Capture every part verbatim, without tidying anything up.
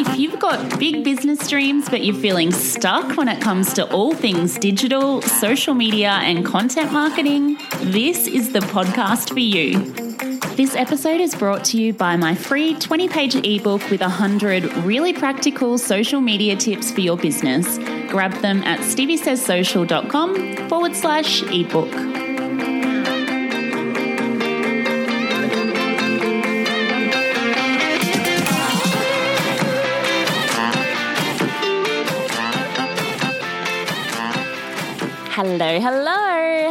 If you've got big business dreams but you're feeling stuck when it comes to all things digital, social media and content marketing, this is the podcast for you. This episode is brought to you by my free twenty-page ebook with one hundred really practical social media tips for your business. Grab them at StevieSaysSocial.com forward slash ebook. Hello, hello.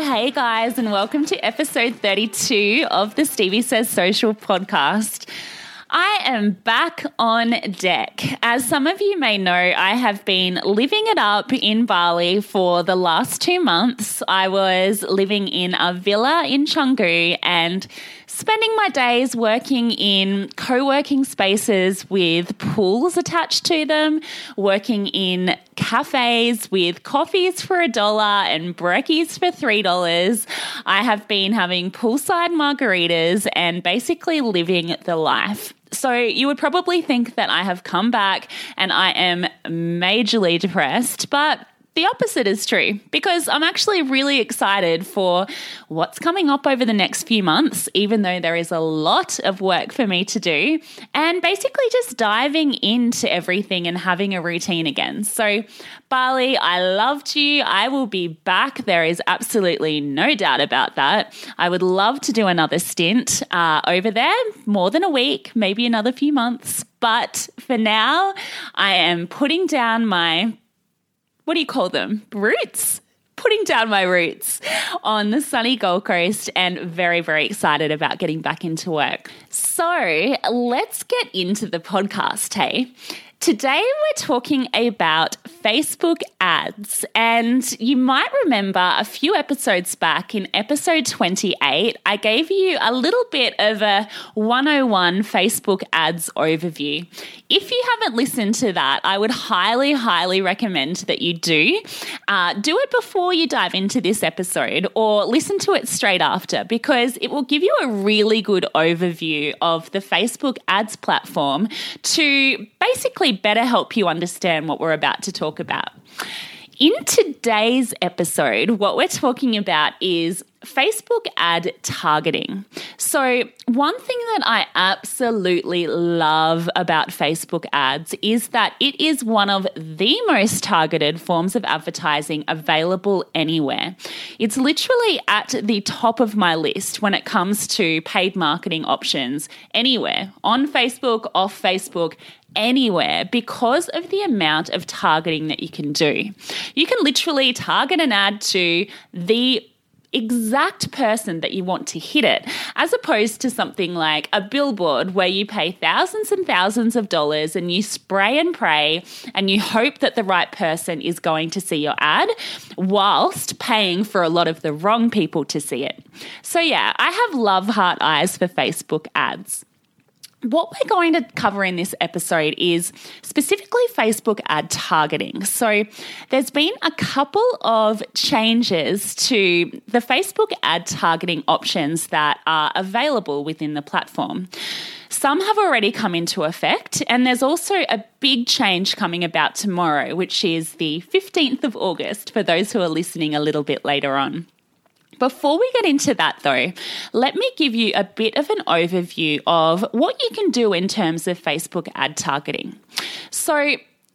Hey guys, and welcome to episode thirty-two of the Stevie Says Social Podcast. I am back on deck. As some of you may know, I have been living it up in Bali for the last two months. I was living in a villa in Canggu and spending my days working in co-working spaces with pools attached to them, working in cafes with coffees for a dollar and brekkies for three dollars. I have been having poolside margaritas and basically living the life. So you would probably think that I have come back and I am majorly depressed, but the opposite is true, because I'm actually really excited for what's coming up over the next few months, even though there is a lot of work for me to do, and basically just diving into everything and having a routine again. So Bali, I loved you. I will be back. There is absolutely no doubt about that. I would love to do another stint uh, over there, more than a week, maybe another few months. But for now, I am putting down my what do you call them? Roots? Putting down my roots on the sunny Gold Coast, and very, very excited about getting back into work. So let's get into the podcast, hey? Today we're talking about Facebook ads, and you might remember a few episodes back in episode twenty-eight, I gave you a little bit of a one oh one Facebook ads overview. If you haven't listened to that, I would highly, highly recommend that you do. Uh, do it before you dive into this episode, or listen to it straight after, because it will give you a really good overview of the Facebook ads platform to basically better help you understand what we're about to talk about. In today's episode, what we're talking about is Facebook ad targeting. So one thing that I absolutely love about Facebook ads is that it is one of the most targeted forms of advertising available anywhere. It's literally at the top of my list when it comes to paid marketing options anywhere, on Facebook, off Facebook, anywhere, because of the amount of targeting that you can do. You can literally target an ad to the exact person that you want to hit it, as opposed to something like a billboard where you pay thousands and thousands of dollars and you spray and pray and you hope that the right person is going to see your ad whilst paying for a lot of the wrong people to see it. So yeah, I have love heart eyes for Facebook ads. What we're going to cover in this episode is specifically Facebook ad targeting. So there's been a couple of changes to the Facebook ad targeting options that are available within the platform. Some have already come into effect, and there's also a big change coming about tomorrow, which is the fifteenth of August, for those who are listening a little bit later on. Before we get into that though, let me give you a bit of an overview of what you can do in terms of Facebook ad targeting. So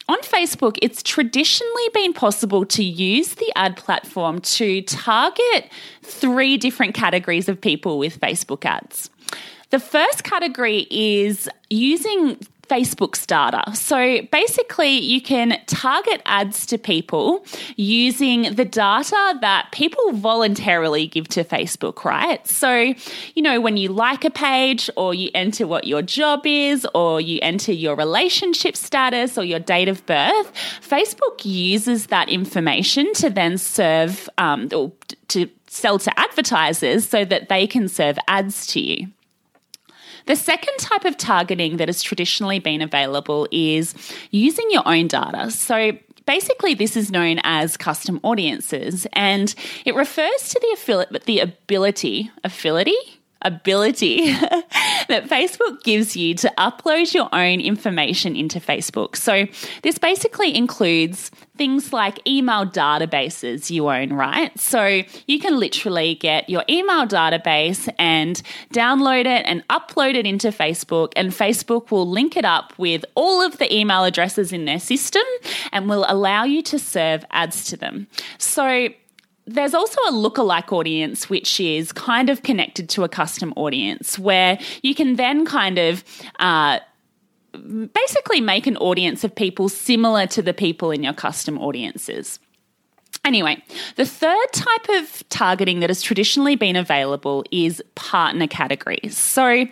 on Facebook, it's traditionally been possible to use the ad platform to target three different categories of people with Facebook ads. The first category is using Facebook starter. So basically, you can target ads to people using the data that people voluntarily give to Facebook, right? So, you know, when you like a page, or you enter what your job is, or you enter your relationship status or your date of birth, Facebook uses that information to then serve um, or to sell to advertisers so that they can serve ads to you. The second type of targeting that has traditionally been available is using your own data. So basically, this is known as custom audiences, and it refers to the affili- the ability, ability, ability that Facebook gives you to upload your own information into Facebook. So this basically includes things like email databases you own, right? So you can literally get your email database and download it and upload it into Facebook, and Facebook will link it up with all of the email addresses in their system and will allow you to serve ads to them. So there's also a lookalike audience, which is kind of connected to a custom audience, where you can then kind of uh, basically make an audience of people similar to the people in your custom audiences. Anyway, the third type of targeting that has traditionally been available is partner categories. So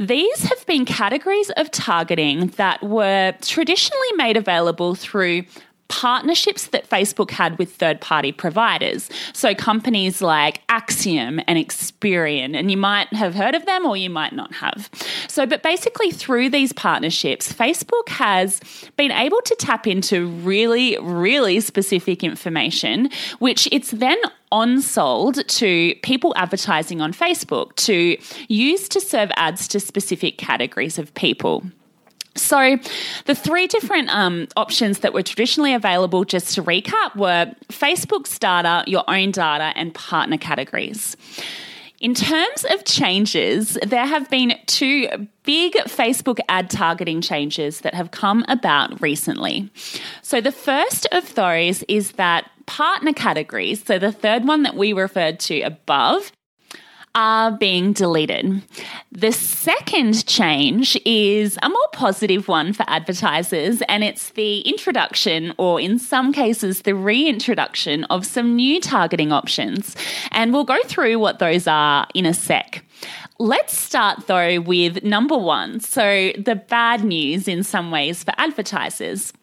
these have been categories of targeting that were traditionally made available through partnerships that Facebook had with third-party providers. So companies like Axiom and Experian, and you might have heard of them or you might not have. So, but basically through these partnerships, Facebook has been able to tap into really, really specific information, which it's then on-sold to people advertising on Facebook to use to serve ads to specific categories of people. So the three different um, options that were traditionally available, just to recap, were Facebook starter, your own data, and partner categories. In terms of changes, there have been two big Facebook ad targeting changes that have come about recently. So the first of those is that partner categories, so the third one that we referred to above, are being deleted. The second change is a more positive one for advertisers, and it's the introduction, or in some cases the reintroduction, of some new targeting options. And we'll go through what those are in a sec. Let's start though with number one, so the bad news in some ways for advertisers.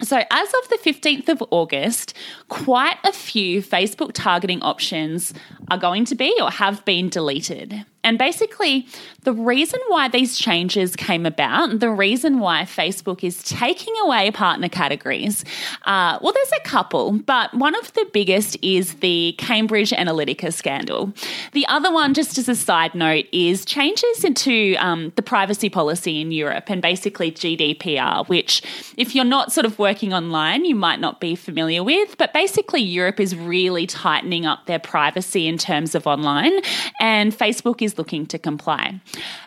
So as of the fifteenth of August, quite a few Facebook targeting options are going to be or have been deleted. And basically, the reason why these changes came about, the reason why Facebook is taking away partner categories, uh, well, there's a couple, but one of the biggest is the Cambridge Analytica scandal. The other one, just as a side note, is changes into um, the privacy policy in Europe and basically G D P R, which if you're not sort of working online, you might not be familiar with, but basically Europe is really tightening up their privacy in terms of online, and Facebook is looking to comply.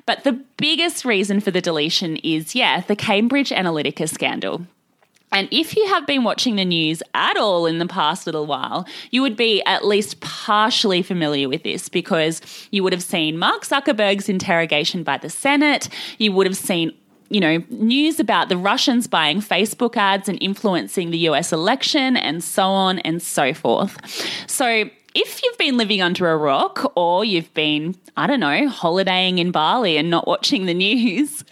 But the biggest reason for the deletion is, yeah, the Cambridge Analytica scandal. And if you have been watching the news at all in the past little while, you would be at least partially familiar with this because you would have seen Mark Zuckerberg's interrogation by the Senate. You would have seen, you know, news about the Russians buying Facebook ads and influencing the U S election and so on and so forth. So if you've been living under a rock or you've been, I don't know, holidaying in Bali and not watching the news,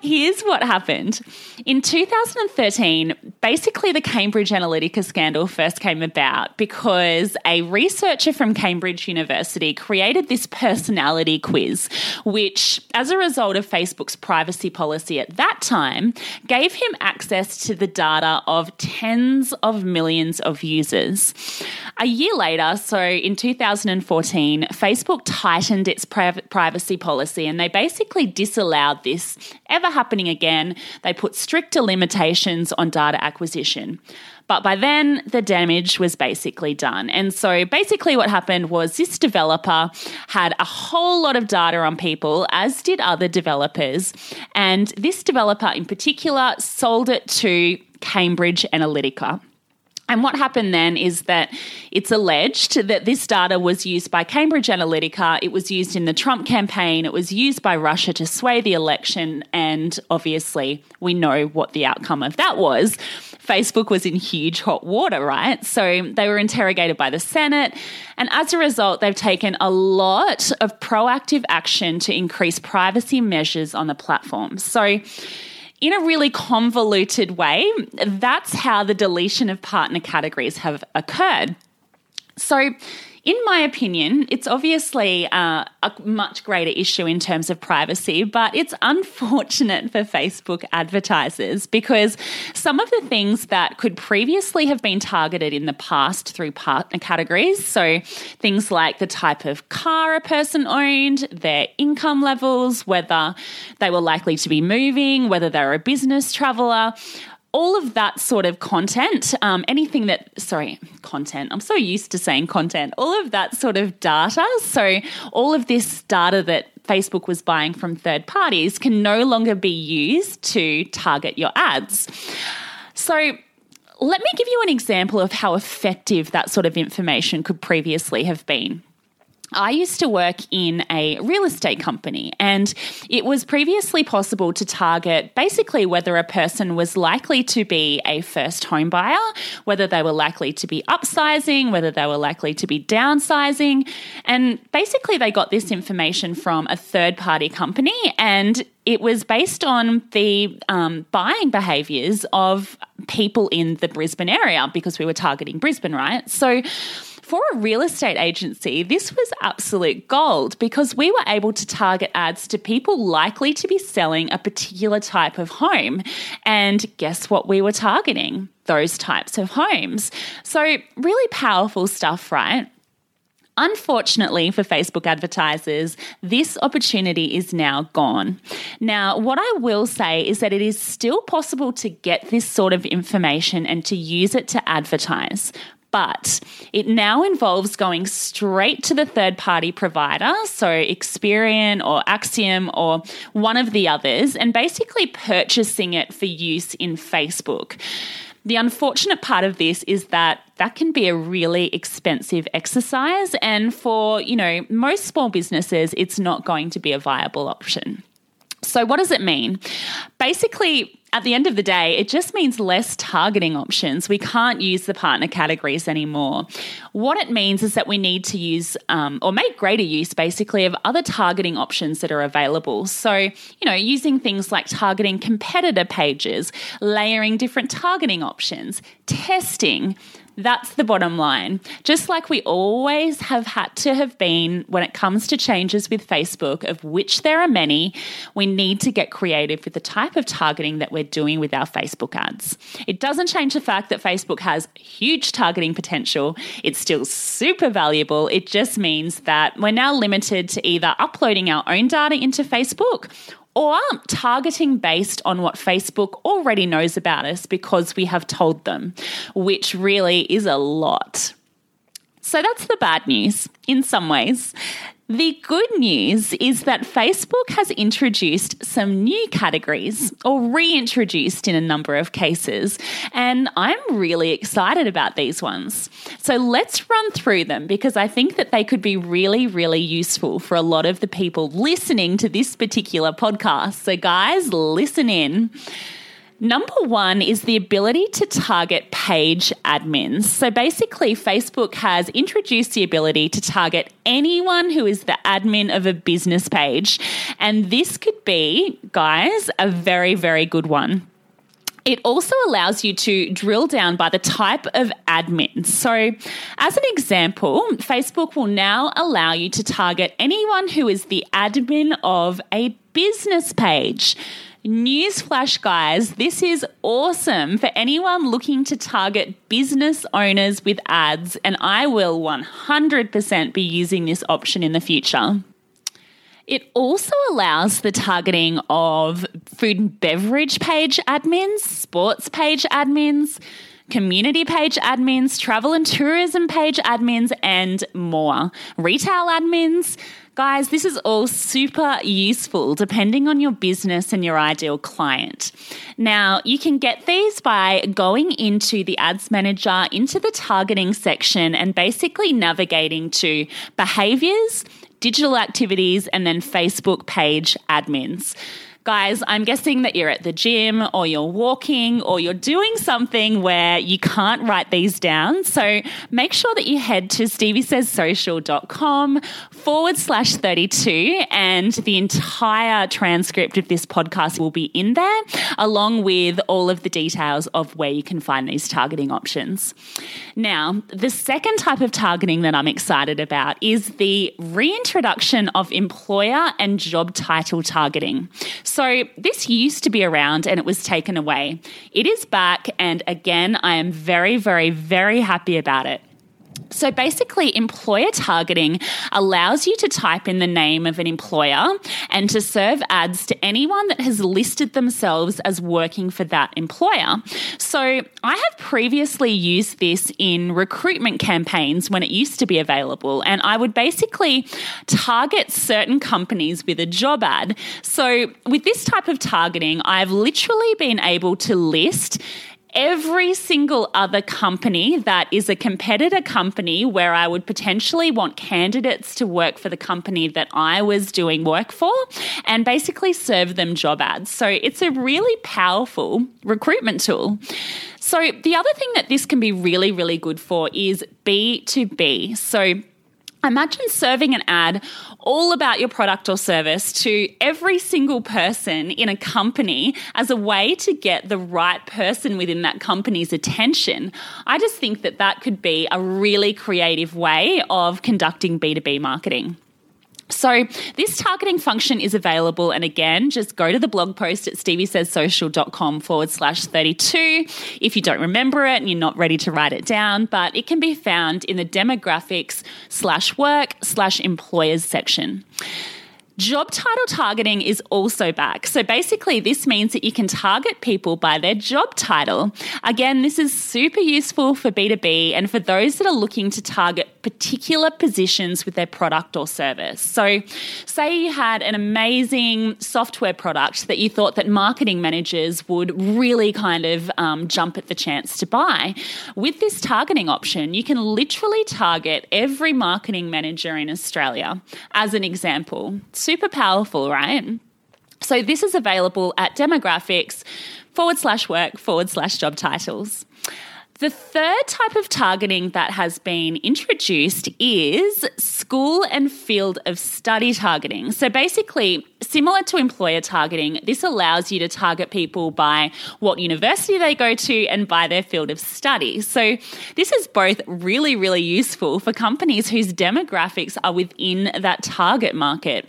here's what happened. In two thousand thirteen, basically the Cambridge Analytica scandal first came about because a researcher from Cambridge University created this personality quiz, which, as a result of Facebook's privacy policy at that time, gave him access to the data of tens of millions of users. A year later, so in two thousand fourteen, Facebook tightened its privacy policy and they basically disallowed this ever happening again. They put stricter limitations on data acquisition. But by then, the damage was basically done. And so basically what happened was this developer had a whole lot of data on people, as did other developers. And this developer in particular sold it to Cambridge Analytica. And what happened then is that it's alleged that this data was used by Cambridge Analytica, it was used in the Trump campaign, it was used by Russia to sway the election, and obviously we know what the outcome of that was. Facebook was in huge hot water, right? So they were interrogated by the Senate, and as a result, they've taken a lot of proactive action to increase privacy measures on the platform. So in a really convoluted way, that's how the deletion of partner categories have occurred. So in my opinion, it's obviously uh, a much greater issue in terms of privacy, but it's unfortunate for Facebook advertisers because some of the things that could previously have been targeted in the past through partner categories, so things like the type of car a person owned, their income levels, whether they were likely to be moving, whether they were a business traveller, all of that sort of content, um, anything that, sorry, content, I'm so used to saying content, all of that sort of data. So all of this data that Facebook was buying from third parties can no longer be used to target your ads. So let me give you an example of how effective that sort of information could previously have been. I used to work in a real estate company, and it was previously possible to target basically whether a person was likely to be a first home buyer, whether they were likely to be upsizing, whether they were likely to be downsizing. And basically they got this information from a third party company, and it was based on the um, buying behaviours of people in the Brisbane area because we were targeting Brisbane, right? So for a real estate agency, this was absolute gold because we were able to target ads to people likely to be selling a particular type of home. And guess what we were targeting? Those types of homes. So really powerful stuff, right? Unfortunately for Facebook advertisers, this opportunity is now gone. Now, what I will say is that it is still possible to get this sort of information and to use it to advertise. But it now involves going straight to the third-party provider, so Experian or Axiom or one of the others, and basically purchasing it for use in Facebook. The unfortunate part of this is that that can be a really expensive exercise, and for, you know, most small businesses, it's not going to be a viable option. So what does it mean? Basically, at the end of the day, it just means less targeting options. We can't use the partner categories anymore. What it means is that we need to use um, or make greater use basically of other targeting options that are available. So, you know, using things like targeting competitor pages, layering different targeting options, testing, That's the bottom line. Just like we always have had to have been when it comes to changes with Facebook, of which there are many, we need to get creative with the type of targeting that we're doing with our Facebook ads. It doesn't change the fact that Facebook has huge targeting potential. It's still super valuable. It just means that we're now limited to either uploading our own data into Facebook or targeting based on what Facebook already knows about us because we have told them, which really is a lot. So that's the bad news in some ways. The good news is that Facebook has introduced some new categories, or reintroduced in a number of cases, and I'm really excited about these ones. So let's run through them because I think that they could be really, really useful for a lot of the people listening to this particular podcast. So guys, listen in. Number one is the ability to target page admins. So basically, Facebook has introduced the ability to target anyone who is the admin of a business page. And this could be, guys, a very, very good one. It also allows you to drill down by the type of admin. So as an example, Facebook will now allow you to target anyone who is the admin of a business page. Newsflash, guys, this is awesome for anyone looking to target business owners with ads, and I will one hundred percent be using this option in the future. It also allows the targeting of food and beverage page admins, sports page admins, community page admins, travel and tourism page admins, and more. Retail admins. Guys, this is all super useful depending on your business and your ideal client. Now, you can get these by going into the Ads Manager, into the targeting section, and basically navigating to behaviors, digital activities, and then Facebook page admins. Guys, I'm guessing that you're at the gym or you're walking or you're doing something where you can't write these down. So make sure that you head to Stevie Says Social dot com forward slash thirty-two and the entire transcript of this podcast will be in there along with all of the details of where you can find these targeting options. Now, the second type of targeting that I'm excited about is the reintroduction of employer and job title targeting. So this used to be around and it was taken away. It is back, and again, I am very, very, very happy about it. So basically, employer targeting allows you to type in the name of an employer and to serve ads to anyone that has listed themselves as working for that employer. So I have previously used this in recruitment campaigns when it used to be available, and I would basically target certain companies with a job ad. So with this type of targeting, I've literally been able to list every single other company that is a competitor company where I would potentially want candidates to work for the company that I was doing work for and basically serve them job ads. So it's a really powerful recruitment tool. So the other thing that this can be really, really good for is B two B. So imagine serving an ad all about your product or service to every single person in a company as a way to get the right person within that company's attention. I just think that that could be a really creative way of conducting B two B marketing. So this targeting function is available, and again, just go to the blog post at Stevie Says Social dot com forward slash thirty-two if you don't remember it and you're not ready to write it down, but it can be found in the demographics slash work slash employers section. Job title targeting is also back. So basically, this means that you can target people by their job title. Again, this is super useful for B two B and for those that are looking to target particular positions with their product or service. So say you had an amazing software product that you thought that marketing managers would really kind of um, jump at the chance to buy. With this targeting option, you can literally target every marketing manager in Australia as an example. Super powerful, right? So this is available at demographics forward slash work forward slash job titles. The third type of targeting that has been introduced is school and field of study targeting. So basically, similar to employer targeting, this allows you to target people by what university they go to and by their field of study. So this is both really, really useful for companies whose demographics are within that target market.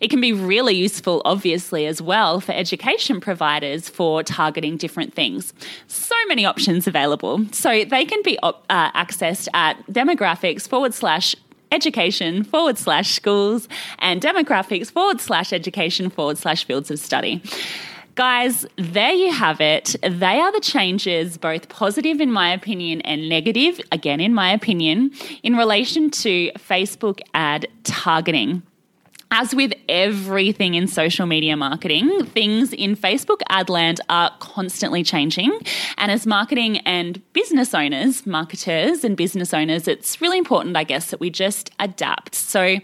It can be really useful, obviously, as well for education providers for targeting different things. So many options available. So they can be uh, accessed at demographics forward slash education forward slash schools and demographics forward slash education forward slash fields of study. Guys, there you have it. They are the changes, both positive in my opinion and negative, again in my opinion, in relation to Facebook ad targeting. As with everything in social media marketing, things in Facebook ad land are constantly changing. And as marketing and business owners, marketers and business owners, it's really important, I guess, that we just adapt. So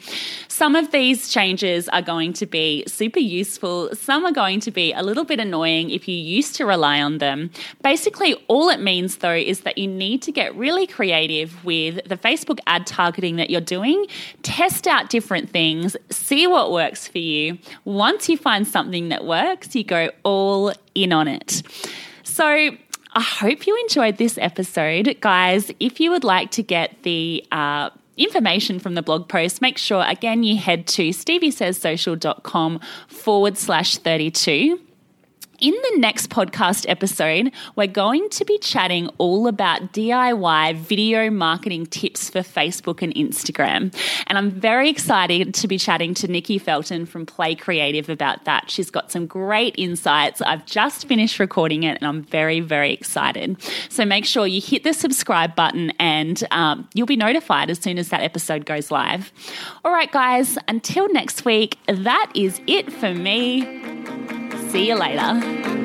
some of these changes are going to be super useful. Some are going to be a little bit annoying if you used to rely on them. Basically, all it means, though, is that you need to get really creative with the Facebook ad targeting that you're doing, test out different things, see See what works for you. Once you find something that works, you go all in on it. So I hope you enjoyed this episode. Guys, if you would like to get the uh, information from the blog post, make sure, again, you head to Stevie Says Social dot com forward slash thirty-two. In the next podcast episode, we're going to be chatting all about D I Y video marketing tips for Facebook and Instagram. And I'm very excited to be chatting to Nikki Felton from Play Creative about that. She's got some great insights. I've just finished recording it and I'm very, very excited. So make sure you hit the subscribe button and um, you'll be notified as soon as that episode goes live. All right, guys, until next week, that is it for me. See you later.